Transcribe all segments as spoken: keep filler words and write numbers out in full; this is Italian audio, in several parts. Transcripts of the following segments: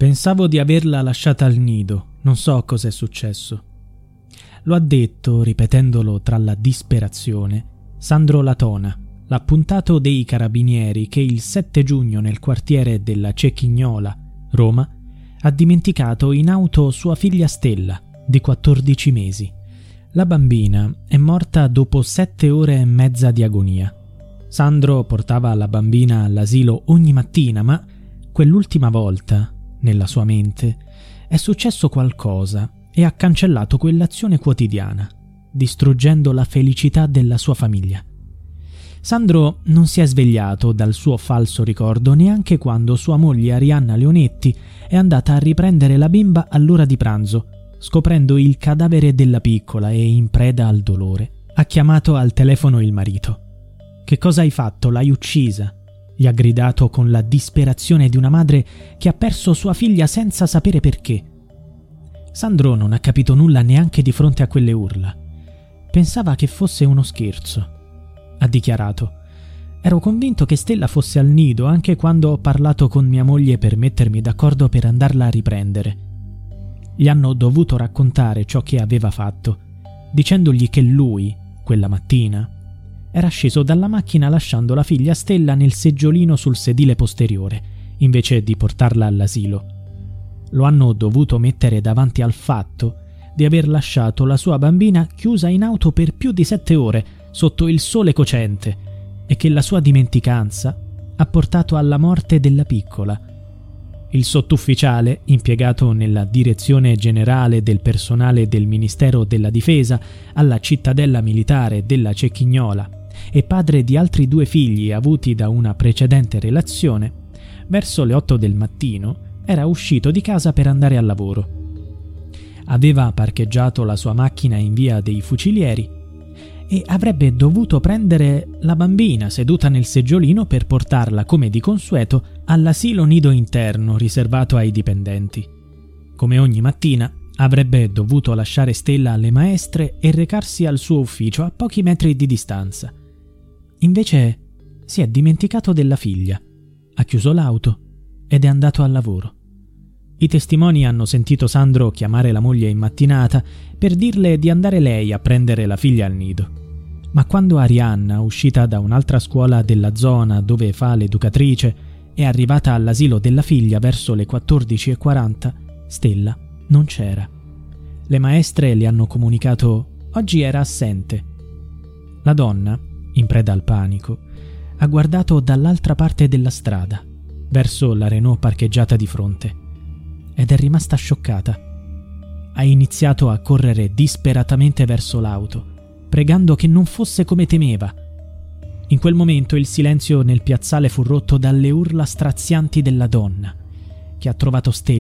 Pensavo di averla lasciata al nido, non so cos'è successo. Lo ha detto, ripetendolo tra la disperazione, Sandro Latona, l'appuntato dei carabinieri che il sette giugno nel quartiere della Cecchignola, Roma, ha dimenticato in auto sua figlia Stella, di quattordici mesi. La bambina è morta dopo sette ore e mezza di agonia. Sandro portava la bambina all'asilo ogni mattina, ma quell'ultima volta, nella sua mente, è successo qualcosa e ha cancellato quell'azione quotidiana, distruggendo la felicità della sua famiglia. Sandro non si è svegliato dal suo falso ricordo neanche quando sua moglie Arianna Leonetti è andata a riprendere la bimba all'ora di pranzo, scoprendo il cadavere della piccola e in preda al dolore. Ha chiamato al telefono il marito. «Che cosa hai fatto? L'hai uccisa!» gli ha gridato con la disperazione di una madre che ha perso sua figlia senza sapere perché. Sandro non ha capito nulla neanche di fronte a quelle urla. Pensava che fosse uno scherzo. Ha dichiarato: «Ero convinto che Stella fosse al nido anche quando ho parlato con mia moglie per mettermi d'accordo per andarla a riprendere». Gli hanno dovuto raccontare ciò che aveva fatto, dicendogli che lui, quella mattina, era sceso dalla macchina lasciando la figlia Stella nel seggiolino sul sedile posteriore, invece di portarla all'asilo. Lo hanno dovuto mettere davanti al fatto di aver lasciato la sua bambina chiusa in auto per più di sette ore sotto il sole cocente e che la sua dimenticanza ha portato alla morte della piccola. Il sottufficiale, impiegato nella direzione generale del personale del Ministero della Difesa alla Cittadella Militare della Cecchignola, e padre di altri due figli avuti da una precedente relazione, verso le otto del mattino era uscito di casa per andare al lavoro. Aveva parcheggiato la sua macchina in via dei Fucilieri e avrebbe dovuto prendere la bambina seduta nel seggiolino per portarla, come di consueto, all'asilo nido interno riservato ai dipendenti. Come ogni mattina, avrebbe dovuto lasciare Stella alle maestre e recarsi al suo ufficio a pochi metri di distanza. Invece si è dimenticato della figlia, ha chiuso l'auto ed è andato al lavoro. I testimoni hanno sentito Sandro chiamare la moglie in mattinata per dirle di andare lei a prendere la figlia al nido. Ma quando Arianna, uscita da un'altra scuola della zona dove fa l'educatrice, è arrivata all'asilo della figlia verso le quattordici e quaranta, Stella non c'era. Le maestre le hanno comunicato: «Oggi era assente». La donna, in preda al panico, ha guardato dall'altra parte della strada, verso la Renault parcheggiata di fronte, ed è rimasta scioccata. Ha iniziato a correre disperatamente verso l'auto, pregando che non fosse come temeva. In quel momento il silenzio nel piazzale fu rotto dalle urla strazianti della donna, che ha trovato Stella.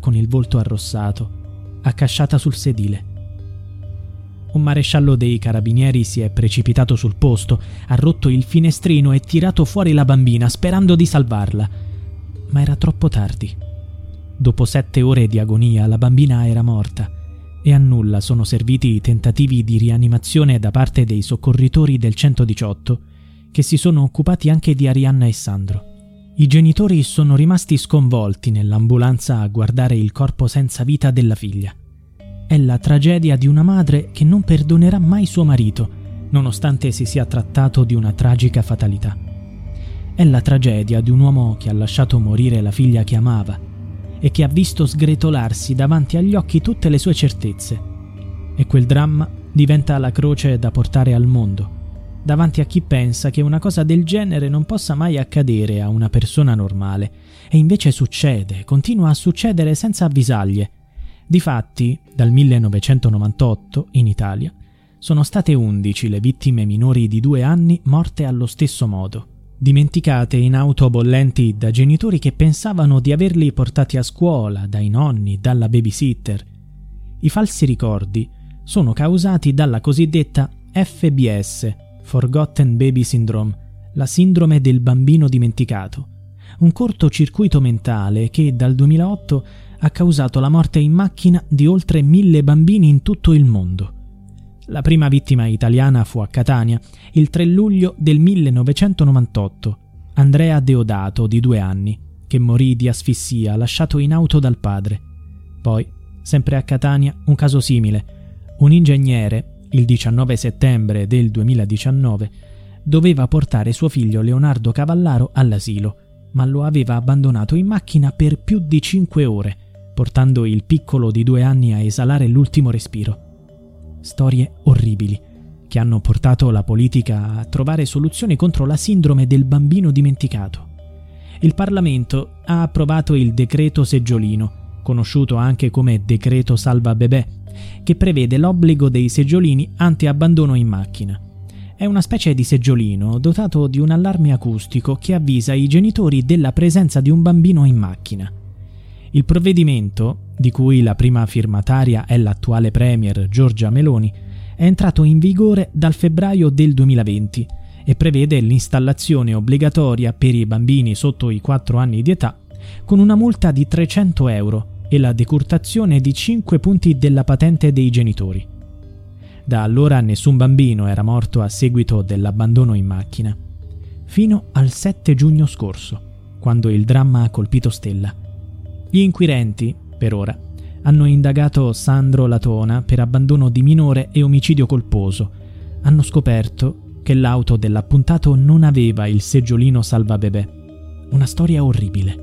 Con il volto arrossato, accasciata sul sedile. Un maresciallo dei carabinieri si è precipitato sul posto, ha rotto il finestrino e tirato fuori la bambina sperando di salvarla, ma era troppo tardi. Dopo sette ore di agonia la bambina era morta e a nulla sono serviti i tentativi di rianimazione da parte dei soccorritori del centodiciotto, che si sono occupati anche di Arianna e Sandro. I genitori sono rimasti sconvolti nell'ambulanza a guardare il corpo senza vita della figlia. È la tragedia di una madre che non perdonerà mai suo marito, nonostante si sia trattato di una tragica fatalità. È la tragedia di un uomo che ha lasciato morire la figlia che amava e che ha visto sgretolarsi davanti agli occhi tutte le sue certezze. E quel dramma diventa la croce da portare al mondo, davanti a chi pensa che una cosa del genere non possa mai accadere a una persona normale, e invece succede, continua a succedere senza avvisaglie. Difatti, dal millenovecentonovantotto, in Italia, sono state undici le vittime minori di due anni morte allo stesso modo, dimenticate in auto bollenti da genitori che pensavano di averli portati a scuola, dai nonni, dalla babysitter. I falsi ricordi sono causati dalla cosiddetta F B S, Forgotten Baby Syndrome, la sindrome del bambino dimenticato, un cortocircuito mentale che dal duemilaotto ha causato la morte in macchina di oltre mille bambini in tutto il mondo. La prima vittima italiana fu a Catania il tre luglio del millenovecentonovantotto, Andrea Deodato, di due anni, che morì di asfissia lasciato in auto dal padre. Poi, sempre a Catania, un caso simile. Un ingegnere, il diciannove settembre del duemiladiciannove, doveva portare suo figlio Leonardo Cavallaro all'asilo, ma lo aveva abbandonato in macchina per più di cinque ore, portando il piccolo di due anni a esalare l'ultimo respiro. Storie orribili, che hanno portato la politica a trovare soluzioni contro la sindrome del bambino dimenticato. Il Parlamento ha approvato il decreto seggiolino, conosciuto anche come decreto salva bebè, che prevede l'obbligo dei seggiolini anti-abbandono in macchina. È una specie di seggiolino dotato di un allarme acustico che avvisa i genitori della presenza di un bambino in macchina. Il provvedimento, di cui la prima firmataria è l'attuale premier Giorgia Meloni, è entrato in vigore dal febbraio del duemilaventi e prevede l'installazione obbligatoria per i bambini sotto i quattro anni di età, con una multa di trecento euro e la decurtazione di cinque punti della patente dei genitori. Da allora nessun bambino era morto a seguito dell'abbandono in macchina, fino al sette giugno scorso, quando il dramma ha colpito Stella. Gli inquirenti, per ora, hanno indagato Sandro Latona per abbandono di minore e omicidio colposo. Hanno scoperto che l'auto dell'appuntato non aveva il seggiolino salvabebè. Una storia orribile.